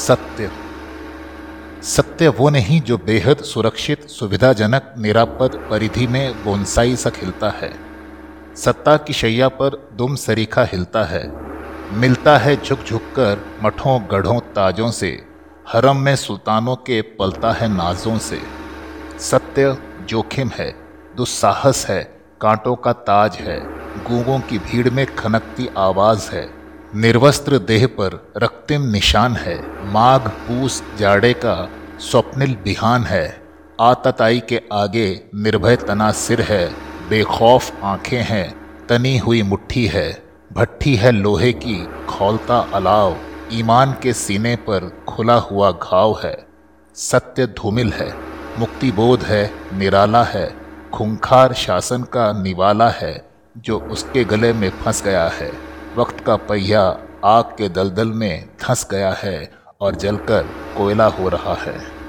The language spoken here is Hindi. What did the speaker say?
सत्य हो। सत्य वो नहीं जो बेहद सुरक्षित, सुविधाजनक, निरापद परिधि में बोनसाई सा खिलता है, सत्ता की शैया पर दुम सरीखा हिलता है, मिलता है झुक झुक कर मठों गढ़ों ताजों से, हरम में सुल्तानों के पलता है नाजों से। सत्य जोखिम है, दुस्साहस है, कांटों का ताज है, गूंगों की भीड़ में खनकती आवाज़ है, निर्वस्त्र देह पर रक्तिम निशान है, माघ पूस जाड़े का स्वप्निल बिहान है, आतताई के आगे निर्भय तनासिर है, बेखौफ आंखें हैं, तनी हुई मुट्ठी है, भट्ठी है लोहे की खौलता अलाव, ईमान के सीने पर खुला हुआ घाव है। सत्य धूमिल है, मुक्तिबोध है, निराला है, खूंखार शासन का निवाला है, जो उसके गले में फंस गया है, वक्त का पहिया आग के दलदल में धंस गया है और जलकर कोयला हो रहा है।